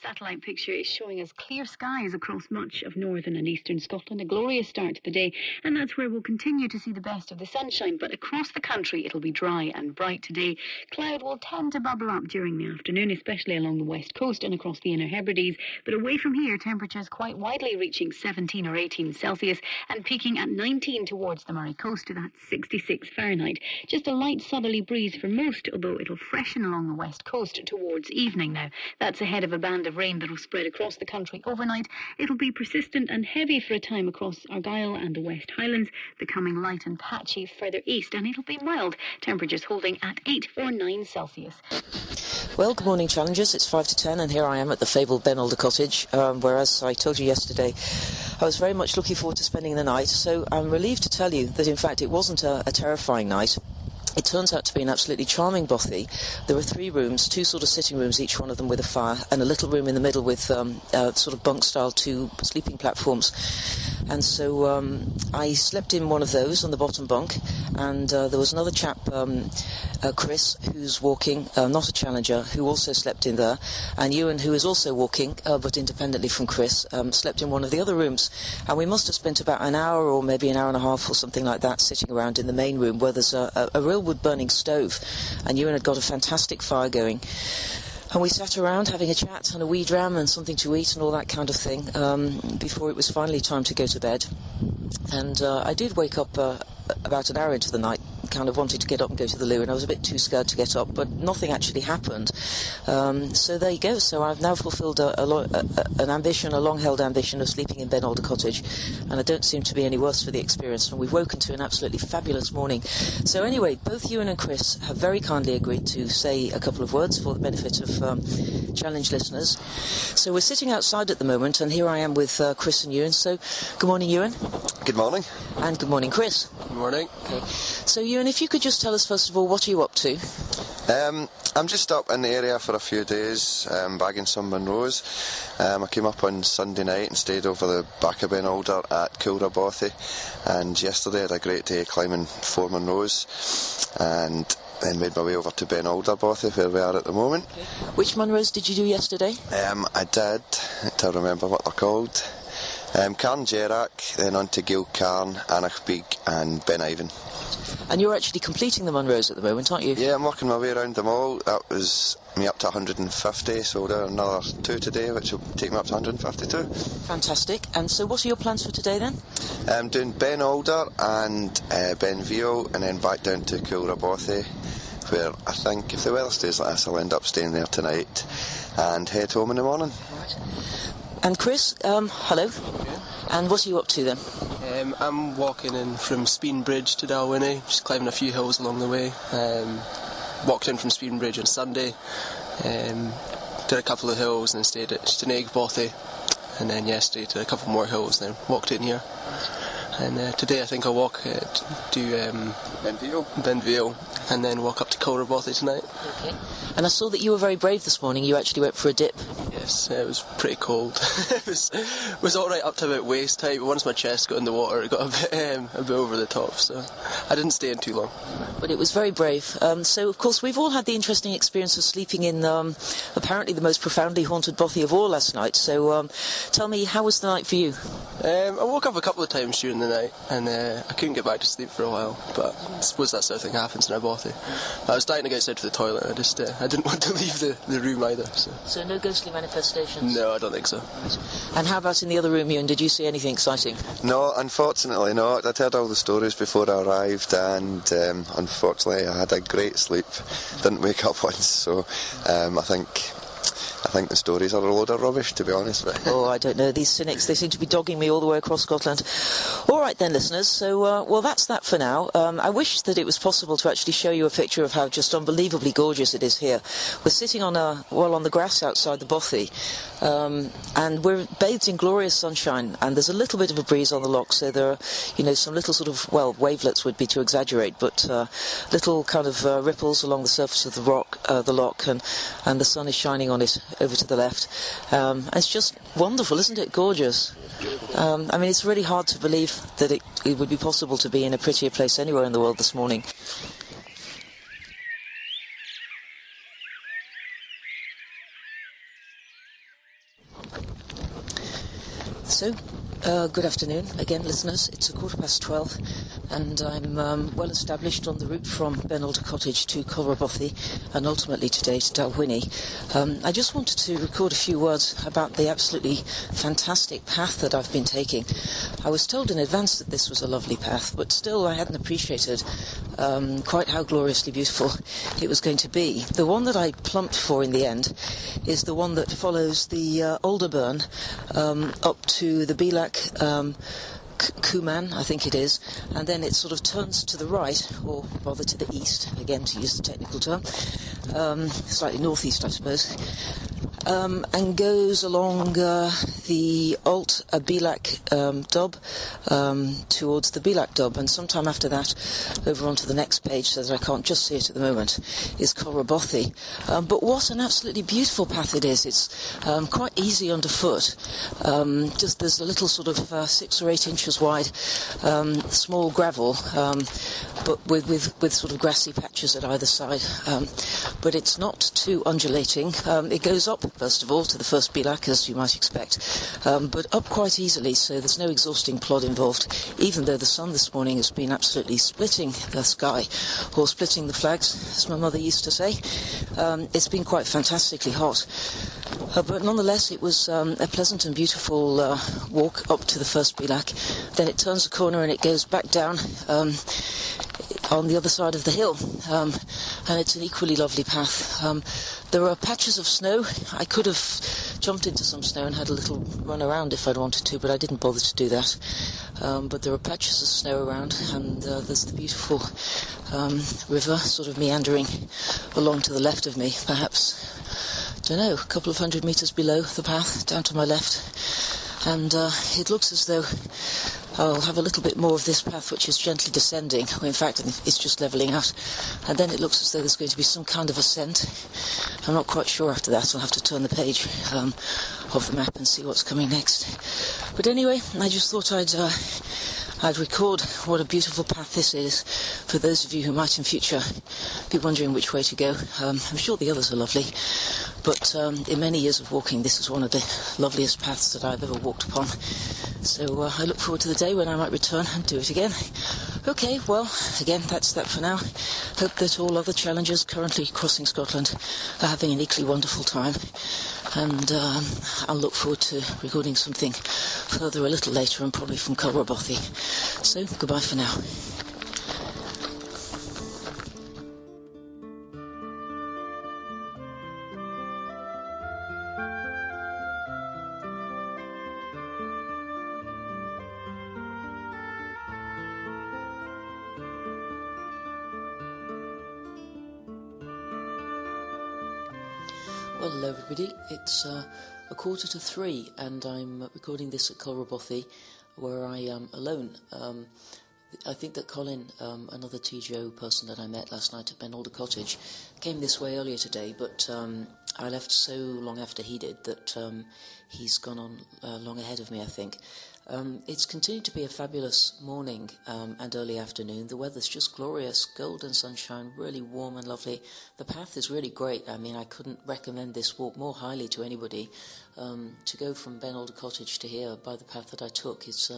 satellite picture is showing us clear skies across much of northern and eastern Scotland. A glorious start to the day, and that's where we'll continue to see the best of the sunshine. But across the country, it'll be dry and bright today. Cloud will tend to bubble up during the afternoon, especially along the west coast and across the Inner Hebrides. But away from here, temperatures quite widely reaching 17 or 18 Celsius and peaking at 19 towards the Murray coast, to that 66 Fahrenheit. Just a light southerly breeze for most, although it'll freshen along the west coast towards evening now. That's ahead of a band of rain that'll spread across the country overnight. It'll be persistent and heavy for a time across Argyll and the West Highlands, becoming light and patchy further east, and it'll be mild. Temperatures holding at 8 or 9 Celsius. Well, good morning, challengers. It's 5 to 10, and here I am at the fabled Ben Alder Cottage, where, as I told you yesterday, I was very much looking forward to spending the night. So I'm relieved to tell you that, in fact, it wasn't a terrifying night. It turns out to be an absolutely charming bothy. There were 3 rooms, 2 sort of sitting rooms, each one of them with a fire, and a little room in the middle with sort of bunk-style 2 sleeping platforms. And so I slept in one of those on the bottom bunk, and there was another chap, Chris, who's walking, not a challenger, who also slept in there, and Ewan, who is also walking, but independently from Chris, slept in one of the other rooms. And we must have spent about an hour or maybe an hour and a half or something like that sitting around in the main room, where there's a real wood-burning stove, and Ewan had got a fantastic fire going. And we sat around having a chat and a wee dram and something to eat and all that kind of thing before it was finally time to go to bed. And I did wake up about an hour into the night, kind of wanted to get up and go to the loo, and I was a bit too scared to get up, but nothing actually happened. So there you go. So I've now fulfilled an ambition, a long-held ambition of sleeping in Ben Alder Cottage, and I don't seem to be any worse for the experience, and we've woken to an absolutely fabulous morning. So anyway, both Ewan and Chris have very kindly agreed to say a couple of words for the benefit of challenge listeners. So we're sitting outside at the moment, and here I am with Chris and Ewan. So good morning, Ewan. Good morning. And good morning, Chris. Good morning. Okay. So Ewan, if you could just tell us first of all, what are you up to? I'm just up in the area for a few days, bagging some Montrose. I came up on Sunday night and stayed over the back of Ben Alder at Culra Bothy, and yesterday I had a great day climbing 4 Montrose, and then made my way over to Ben Alder Bothy, where we are at the moment. Okay. Which Montrose did you do yesterday? I did, I don't remember what they're called. Carn Jerak, then on to Gil Carn, Annachbeg and Ben Ivan. And you're actually completing the Montrose at the moment, aren't you? Yeah, I'm working my way around them all. That was me up to 150, so we'll do another 2 today, which will take me up to 152. Fantastic. And so what are your plans for today then? I'm doing Ben Alder and Benveil, and then back down to Culra Bothy, where I think if the weather stays like this, I'll end up staying there tonight and head home in the morning. Right. And Chris, hello. Yeah. And what are you up to then? I'm walking in from Speenbridge to Dalwhinnie, just climbing a few hills along the way. Walked in from Speenbridge on Sunday, did a couple of hills and then stayed at Ardrishaig Bothy, and then yesterday did a couple more hills and then walked in here. And today I think I'll walk to Benveil and then walk up to Culra Bothy tonight. Okay. And I saw that you were very brave this morning. You actually went for a dip. Yes, it was pretty cold. it was all right up to about waist height, but once my chest got in the water, it got a bit over the top, so I didn't stay in too long. But it was very brave. So, of course, we've all had the interesting experience of sleeping in apparently the most profoundly haunted bothy of all last night. So tell me, how was the night for you? I woke up a couple of times during the night, and I couldn't get back to sleep for a while, but I suppose that sort of thing happens in a bothy. I was dying to go outside to the toilet, and I didn't want to leave the room either. So no ghostly manifestations? No, I don't think so. And how about in the other room, Ewan? Did you see anything exciting? No, unfortunately not. I'd heard all the stories before I arrived, and unfortunately I had a great sleep. Didn't wake up once, so I think the stories are a load of rubbish, to be honest. Oh, I don't know. These cynics, they seem to be dogging me all the way across Scotland. All right then, listeners. So, well, that's that for now. I wish that it was possible to actually show you a picture of how just unbelievably gorgeous it is here. We're sitting on the grass outside the bothy, and we're bathed in glorious sunshine, and there's a little bit of a breeze on the loch, so there are, some little sort of, wavelets would be to exaggerate, but little kind of ripples along the surface of the loch, and the sun is shining on it over to the left. It's just wonderful, isn't it? Gorgeous. I mean, it's really hard to believe that it would be possible to be in a prettier place anywhere in the world this morning. So, good afternoon again, listeners. It's a 12:15, and I'm well established on the route from Ben Alder Cottage to Culra Bothy, and ultimately today to Dalwhinnie. I just wanted to record a few words about the absolutely fantastic path that I've been taking. I was told in advance that this was a lovely path, but still I hadn't appreciated quite how gloriously beautiful it was going to be. The one that I plumped for in the end is the one that follows the Alder Burn up to the Belak Kuman, I think it is, and then it sort of turns to the right, or rather to the east, again to use the technical term, slightly northeast I suppose, and goes along the Alt Belak Dub towards the Belak Dub, and sometime after that, over onto the next page, so that I can't just see it at the moment, is Culra Bothy. But what an absolutely beautiful path it is. It's quite easy underfoot. Just there's a little sort of 6 or 8 inches wide small gravel, but with sort of grassy patches at either side. But it's not too undulating. It goes up, first of all, to the first Belak, as you might expect, but up quite easily, so there's no exhausting plod involved, even though the sun this morning has been absolutely splitting the sky, or splitting the flags, as my mother used to say. It's been quite fantastically hot. But nonetheless, it was a pleasant and beautiful walk up to the first Belak. Then it turns a corner and it goes back down on the other side of the hill, and it's an equally lovely path. There are patches of snow. I could have jumped into some snow and had a little run around if I'd wanted to, but I didn't bother to do that. But there are patches of snow around, and there's the beautiful river sort of meandering along to the left of me, perhaps, I don't know, a couple of hundred metres below the path, down to my left. And it looks as though I'll have a little bit more of this path, which is gently descending. Well, in fact, it's just levelling out. And then it looks as though there's going to be some kind of ascent. I'm not quite sure after that. I'll have to turn the page of the map and see what's coming next. But anyway, I just thought I'd record what a beautiful path this is for those of you who might in future be wondering which way to go. I'm sure the others are lovely, but in many years of walking, this is one of the loveliest paths that I've ever walked upon. So I look forward to the day when I might return and do it again. Okay, well, again, that's that for now. Hope that all other challengers currently crossing Scotland are having an equally wonderful time. And I'll look forward to recording something further a little later, and probably from Culra Bothy. So, goodbye for now. Well, hello everybody, it's 2:45 and I'm recording this at Culra Bothy, where I am alone. I think that Colin, another TGO person that I met last night at Ben Alder Cottage, came this way earlier today, but I left so long after he did that he's gone on long ahead of me, I think. It's continued to be a fabulous morning and early afternoon. The weather's just glorious, golden sunshine, really warm and lovely. The path is really great. I mean, I couldn't recommend this walk more highly to anybody. To go from Ben Alder Cottage to here by the path that I took is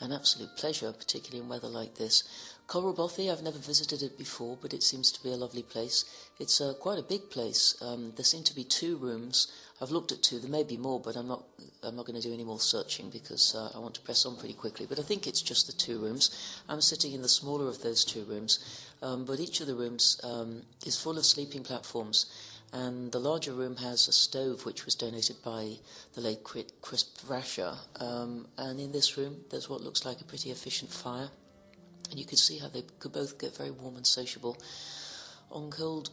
an absolute pleasure, particularly in weather like this. Culra Bothy, I've never visited it before, but it seems to be a lovely place. It's quite a big place. There seem to be 2 rooms. I've looked at 2. There may be more, but I'm not going to do any more searching because I want to press on pretty quickly. But I think it's just the 2 rooms. I'm sitting in the smaller of those 2 rooms, but each of the rooms is full of sleeping platforms, and the larger room has a stove which was donated by the late Crisp Rasher. And in this room, there's what looks like a pretty efficient fire, and you can see how they could both get very warm and sociable on cold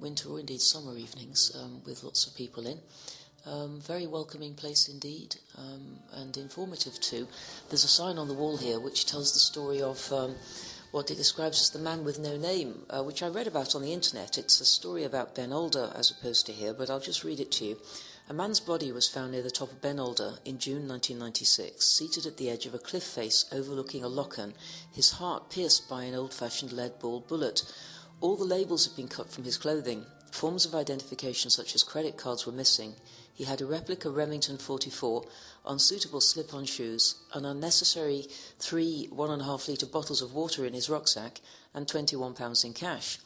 winter or indeed summer evenings with lots of people in. Very welcoming place indeed, and informative too. There's a sign on the wall here which tells the story of what it describes as the man with no name, which I read about on the internet. It's a story about Ben Alder as opposed to here, but I'll just read it to you. A man's body was found near the top of Ben Alder in June 1996, seated at the edge of a cliff face overlooking a lochern, his heart pierced by an old-fashioned lead-ball bullet. All the labels had been cut from his clothing. Forms of identification such as credit cards were missing. He had a replica Remington 44, unsuitable slip-on shoes, an unnecessary 3 1.5-litre bottles of water in his rucksack, and £21 in cash.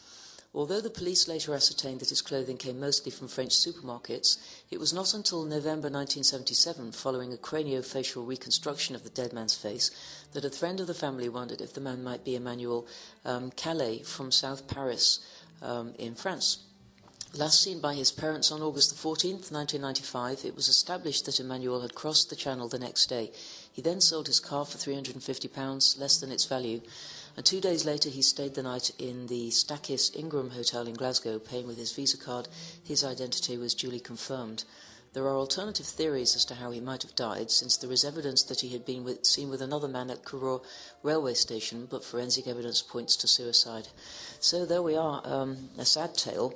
Although the police later ascertained that his clothing came mostly from French supermarkets, it was not until November 1977, following a craniofacial reconstruction of the dead man's face, that a friend of the family wondered if the man might be Emmanuel Calais from South Paris in France. Last seen by his parents on August 14, 1995, it was established that Emmanuel had crossed the channel the next day. He then sold his car for £350, less than its value, and 2 days later he stayed the night in the Stackis Ingram Hotel in Glasgow, paying with his Visa card. His identity was duly confirmed. There are alternative theories as to how he might have died, since there is evidence that he had been seen with another man at Curragh railway station, but forensic evidence points to suicide. So there we are, a sad tale.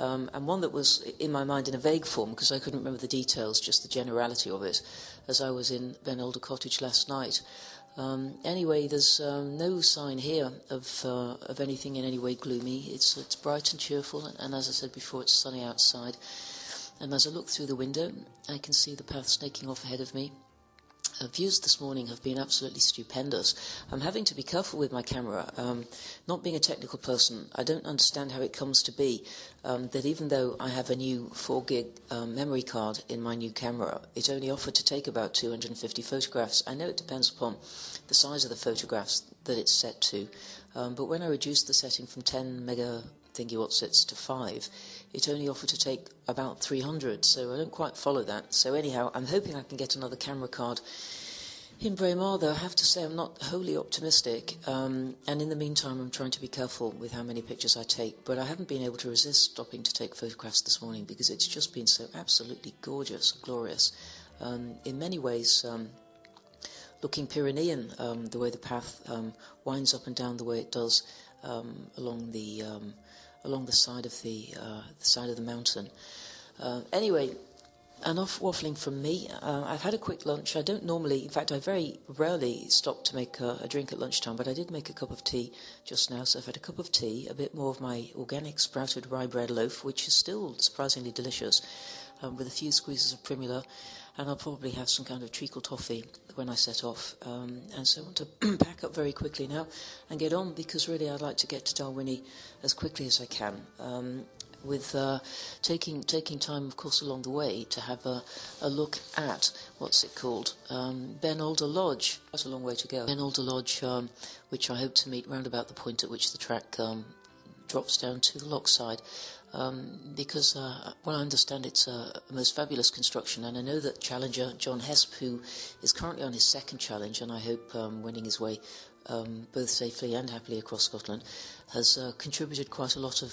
And one that was in my mind in a vague form, because I couldn't remember the details, just the generality of it, as I was in Ben Alder Cottage last night. Anyway, there's no sign here of anything in any way gloomy. It's bright and cheerful, and as I said before, it's sunny outside. And as I look through the window, I can see the path snaking off ahead of me. Views this morning have been absolutely stupendous. I'm having to be careful with my camera. Not being a technical person, I don't understand how it comes to be that even though I have a new 4GB memory card in my new camera, it only offered to take about 250 photographs. I know it depends upon the size of the photographs that it's set to, but when I reduced the setting from 10 mega thingy-watsits to 5, it only offered to take about 300, so I don't quite follow that. So anyhow, I'm hoping I can get another camera card in Braemar, though I have to say I'm not wholly optimistic, and in the meantime I'm trying to be careful with how many pictures I take, but I haven't been able to resist stopping to take photographs this morning because it's just been so absolutely gorgeous, glorious. In many ways, looking Pyrenean, the way the path winds up and down the way it does along the side of the side of the mountain. Anyway, enough waffling from me. I've had a quick lunch. I don't normally, in fact, I very rarely stop to make a drink at lunchtime, but I did make a cup of tea just now, so I've had a cup of tea, a bit more of my organic sprouted rye bread loaf, which is still surprisingly delicious, with a few squeezes of primula, and I'll probably have some kind of treacle toffee when I set off. And so I want to pack up very quickly now and get on, because really I'd like to get to Dalwhinnie as quickly as I can, with taking time, of course, along the way to have a look at, what's it called, Ben Alder Lodge. Quite a long way to go. Ben Alder Lodge, which I hope to meet round about the point at which the track drops down to the loch side. Because, well, I understand it's a most fabulous construction, and I know that challenger John Hesp, who is currently on his second challenge, and I hope winning his way both safely and happily across Scotland, has contributed quite a lot of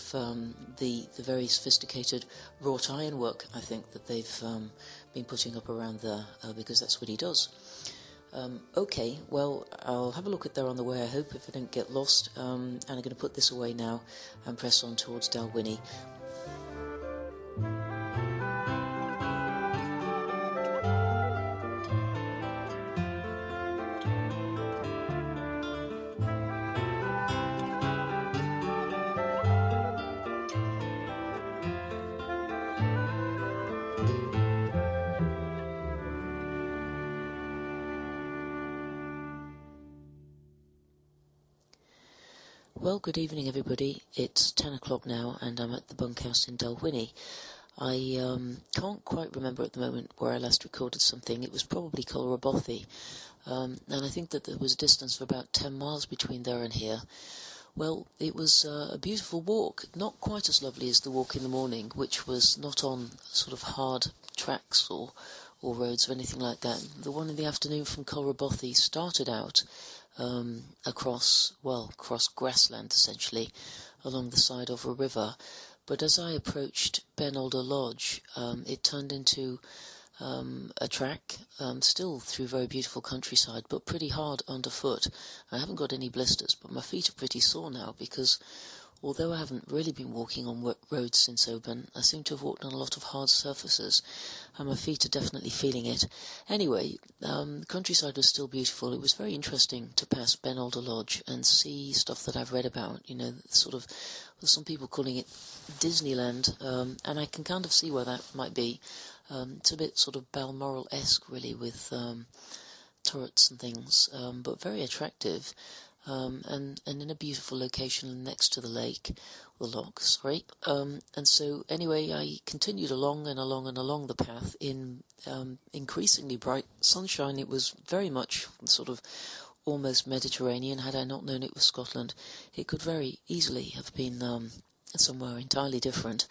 the very sophisticated wrought iron work, I think, that they've been putting up around there, because that's what he does. Okay, well, I'll have a look at there on the way, I hope, if I don't get lost. And I'm going to put this away now and press on towards Dalwhinnie. Well, good evening, everybody. It's 10 o'clock now, and I'm at the bunkhouse in Dalwhinnie. I can't quite remember at the moment where I last recorded something. It was probably Culra Bothy, and I think that there was a distance of about 10 miles between there and here. Well, it was a beautiful walk, not quite as lovely as the walk in the morning, which was not on sort of hard tracks or roads or anything like that. The one in the afternoon from Culra Bothy started out across grassland, essentially, along the side of a river. But as I approached Ben Alder Lodge, it turned into a track, still through very beautiful countryside, but pretty hard underfoot. I haven't got any blisters, but my feet are pretty sore now, because Although I haven't really been walking on roads since Oban, I seem to have walked on a lot of hard surfaces, and my feet are definitely feeling it. Anyway, the countryside was still beautiful. It was very interesting to pass Ben Alder Lodge and see stuff that I've read about, you know, sort of, some people calling it Disneyland, and I can kind of see where that might be. It's a bit sort of Balmoral-esque, really, with turrets and things, but very attractive. And in a beautiful location next to the lake, the loch, sorry. And so, anyway, I continued along and along and along the path in increasingly bright sunshine. It was very much sort of almost Mediterranean. Had I not known it was Scotland, it could very easily have been somewhere entirely different.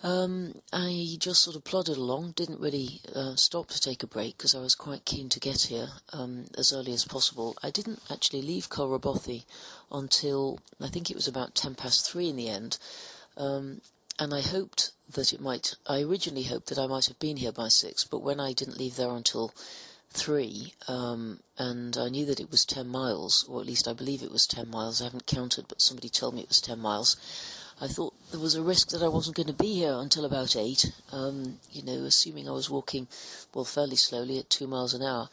I just sort of plodded along, didn't really stop to take a break because I was quite keen to get here as early as possible. I didn't actually leave Culra Bothy until, I think it was about 3:10 in the end, and I hoped that it might, I originally hoped that I might have been here by 6, but when I didn't leave there until 3, and I knew that it was 10 miles, or at least I believe it was 10 miles, I haven't counted, but somebody told me it was 10 miles, I thought there was a risk that I wasn't going to be here until about 8, you know, assuming I was walking, well, fairly slowly at 2 miles an hour.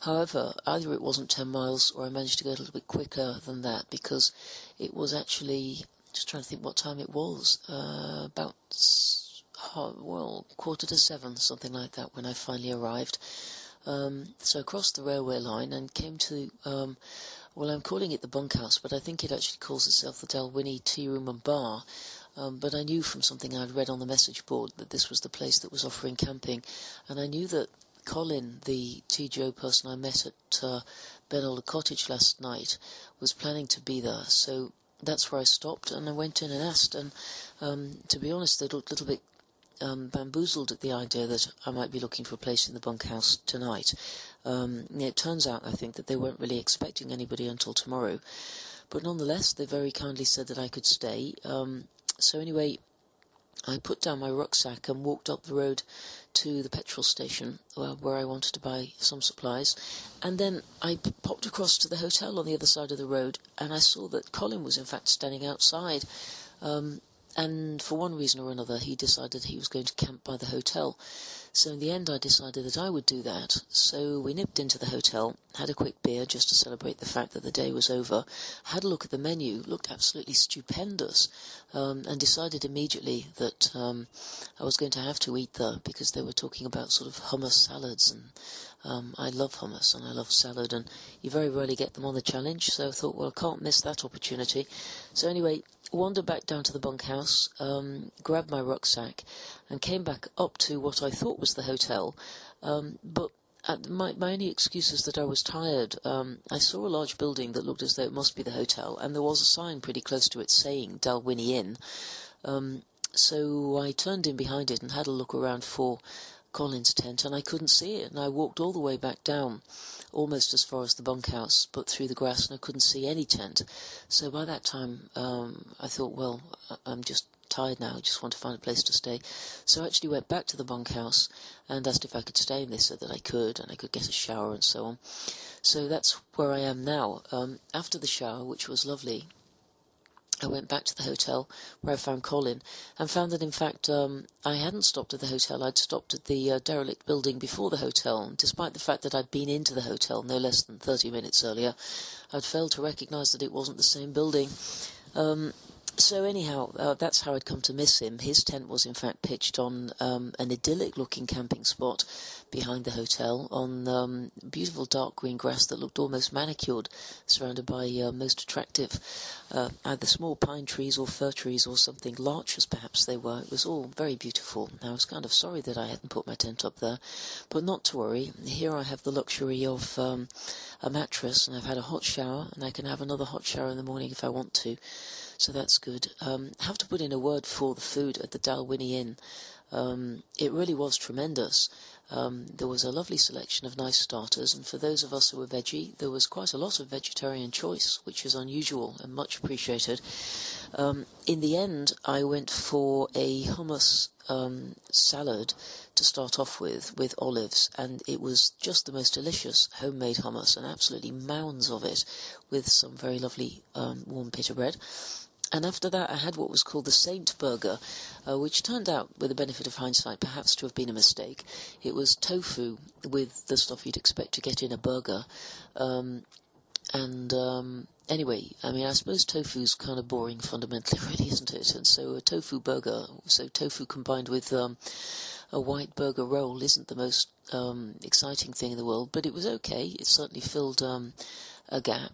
However, either it wasn't 10 miles or I managed to go a little bit quicker than that, because it was actually, just trying to think what time it was, about, well, 6:45, something like that, when I finally arrived. So I crossed the railway line and came to... well, I'm calling it the bunkhouse, but I think it actually calls itself the Dalwhinnie Tea Room and Bar. But I knew from something I'd read on the message board that this was the place that was offering camping. And I knew that Colin, the TGO person I met at Ben Alder Cottage last night, was planning to be there. So that's where I stopped, and I went in and asked. And to be honest, they looked a little bit bamboozled at the idea that I might be looking for a place in the bunkhouse tonight. It turns out, I think, that they weren't really expecting anybody until tomorrow. But nonetheless, they very kindly said that I could stay. So anyway, I put down my rucksack and walked up the road to the petrol station where I wanted to buy some supplies. And then I popped across to the hotel on the other side of the road, and I saw that Colin was in fact standing outside. And for one reason or another, he decided he was going to camp by the hotel. So in the end, I decided that I would do that. So we nipped into the hotel, had a quick beer just to celebrate the fact that the day was over, had a look at the menu, looked absolutely stupendous, and decided immediately that I was going to have to eat there, because they were talking about sort of hummus salads, and I love hummus and I love salad, and you very rarely get them on the challenge, so I thought, well, I can't miss that opportunity. So anyway... wandered back down to the bunkhouse, grabbed my rucksack, and came back up to what I thought was the hotel. But my only excuse is that I was tired. I saw a large building that looked as though it must be the hotel, and there was a sign pretty close to it saying Dalwhinnie Inn. So I turned in behind it and had a look around for Colin's tent, and I couldn't see it, and I walked all the way back down, almost as far as the bunkhouse, but through the grass, and I couldn't see any tent. So by that time, I thought, well, I'm just tired now, I just want to find a place to stay. So I actually went back to the bunkhouse and asked if I could stay, and they said that I could, and I could get a shower and so on. So that's where I am now. After the shower, which was lovely, I went back to the hotel where I found Colin, and found that in fact I hadn't stopped at the hotel. I'd stopped at the derelict building before the hotel, despite the fact that I'd been into the hotel no less than 30 minutes earlier. I'd failed to recognise that it wasn't the same building. So anyhow, that's how I'd come to miss him. His tent was in fact pitched on an idyllic-looking camping spot behind the hotel, on beautiful dark green grass that looked almost manicured, surrounded by most attractive either small pine trees or fir trees or something, larches perhaps they were. It was all very beautiful. I was kind of sorry that I hadn't put my tent up there, but not to worry. Here I have the luxury of a mattress, and I've had a hot shower, and I can have another hot shower in the morning if I want to, so that's good. I have to put in a word for the food at the Dalwhinnie Inn. It really was tremendous. There was a lovely selection of nice starters, and for those of us who were veggie, there was quite a lot of vegetarian choice, which is unusual and much appreciated. In the end, I went for a hummus salad to start off with olives, and it was just the most delicious homemade hummus, and absolutely mounds of it, with some very lovely warm pita bread. And after that I had what was called the Saint Burger, which turned out, with the benefit of hindsight, perhaps to have been a mistake. It was tofu with the stuff you'd expect to get in a burger. Anyway, I mean, I suppose tofu's kind of boring fundamentally, really, isn't it? And so a tofu burger, so tofu combined with a white burger roll isn't the most exciting thing in the world, but it was okay. It certainly filled a gap.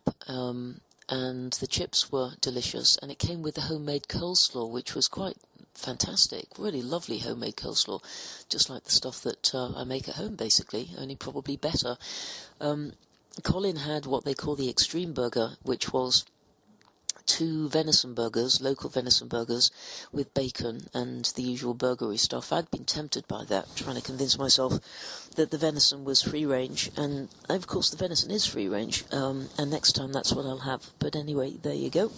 And the chips were delicious, and it came with the homemade coleslaw, which was quite fantastic, really lovely homemade coleslaw, just like the stuff that I make at home, basically, only probably better. Colin had what they call the extreme burger, which was two venison burgers, local venison burgers, with bacon and the usual burgery stuff. I'd been tempted by that, trying to convince myself that the venison was free-range, and of course the venison is free-range, and next time that's what I'll have. But anyway, there you go.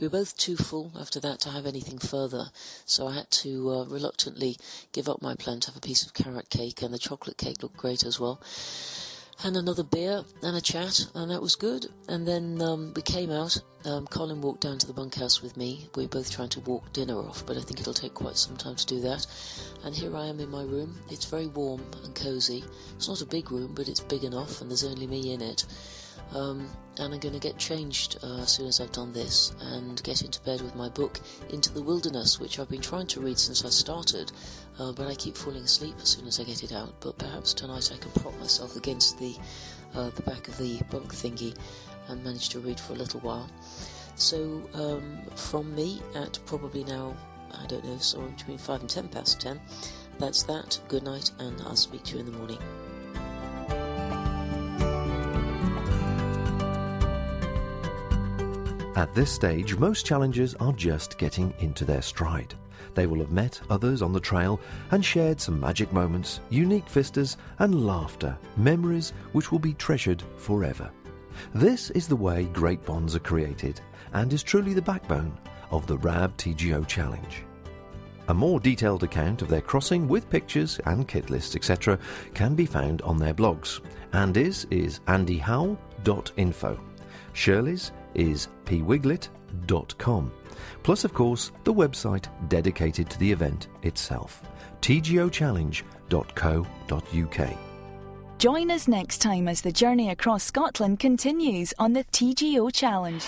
We were both too full after that to have anything further, so I had to reluctantly give up my plan to have a piece of carrot cake, and the chocolate cake looked great as well. And another beer and a chat, and that was good. And then we came out. Colin walked down to the bunkhouse with me. We're both trying to walk dinner off, but I think it'll take quite some time to do that. And here I am in my room. It's very warm and cosy. It's not a big room, but it's big enough, and there's only me in it. And I'm going to get changed as soon as I've done this and get into bed with my book Into the Wilderness, which I've been trying to read since I started, but I keep falling asleep as soon as I get it out. But perhaps tonight I can prop myself against the back of the bunk thingy and manage to read for a little while. So from me at probably now, I don't know, somewhere between 5 and 10 past 10, that's that. Good night, and I'll speak to you in the morning. At this stage, most challengers are just getting into their stride. They will have met others on the trail and shared some magic moments, unique vistas and laughter, memories which will be treasured forever. This is the way great bonds are created and is truly the backbone of the Rab TGO Challenge. A more detailed account of their crossing with pictures and kit lists, etc. can be found on their blogs. Andy's is andyhowell.info. Shirley's is pwiglet.com, plus of course the website dedicated to the event itself, tgochallenge.co.uk. Join us next time as the journey across Scotland continues on the TGO Challenge.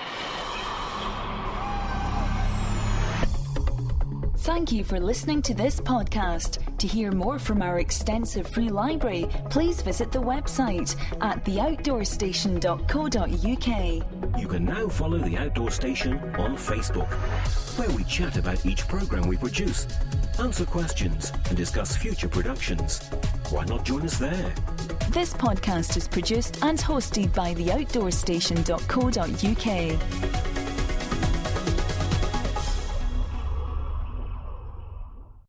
Thank you for listening to this podcast. To hear more from our extensive free library, please visit the website at theoutdoorstation.co.uk. You can now follow The Outdoor Station on Facebook, where we chat about each programme we produce, answer questions and discuss future productions. Why not join us there? This podcast is produced and hosted by theoutdoorstation.co.uk.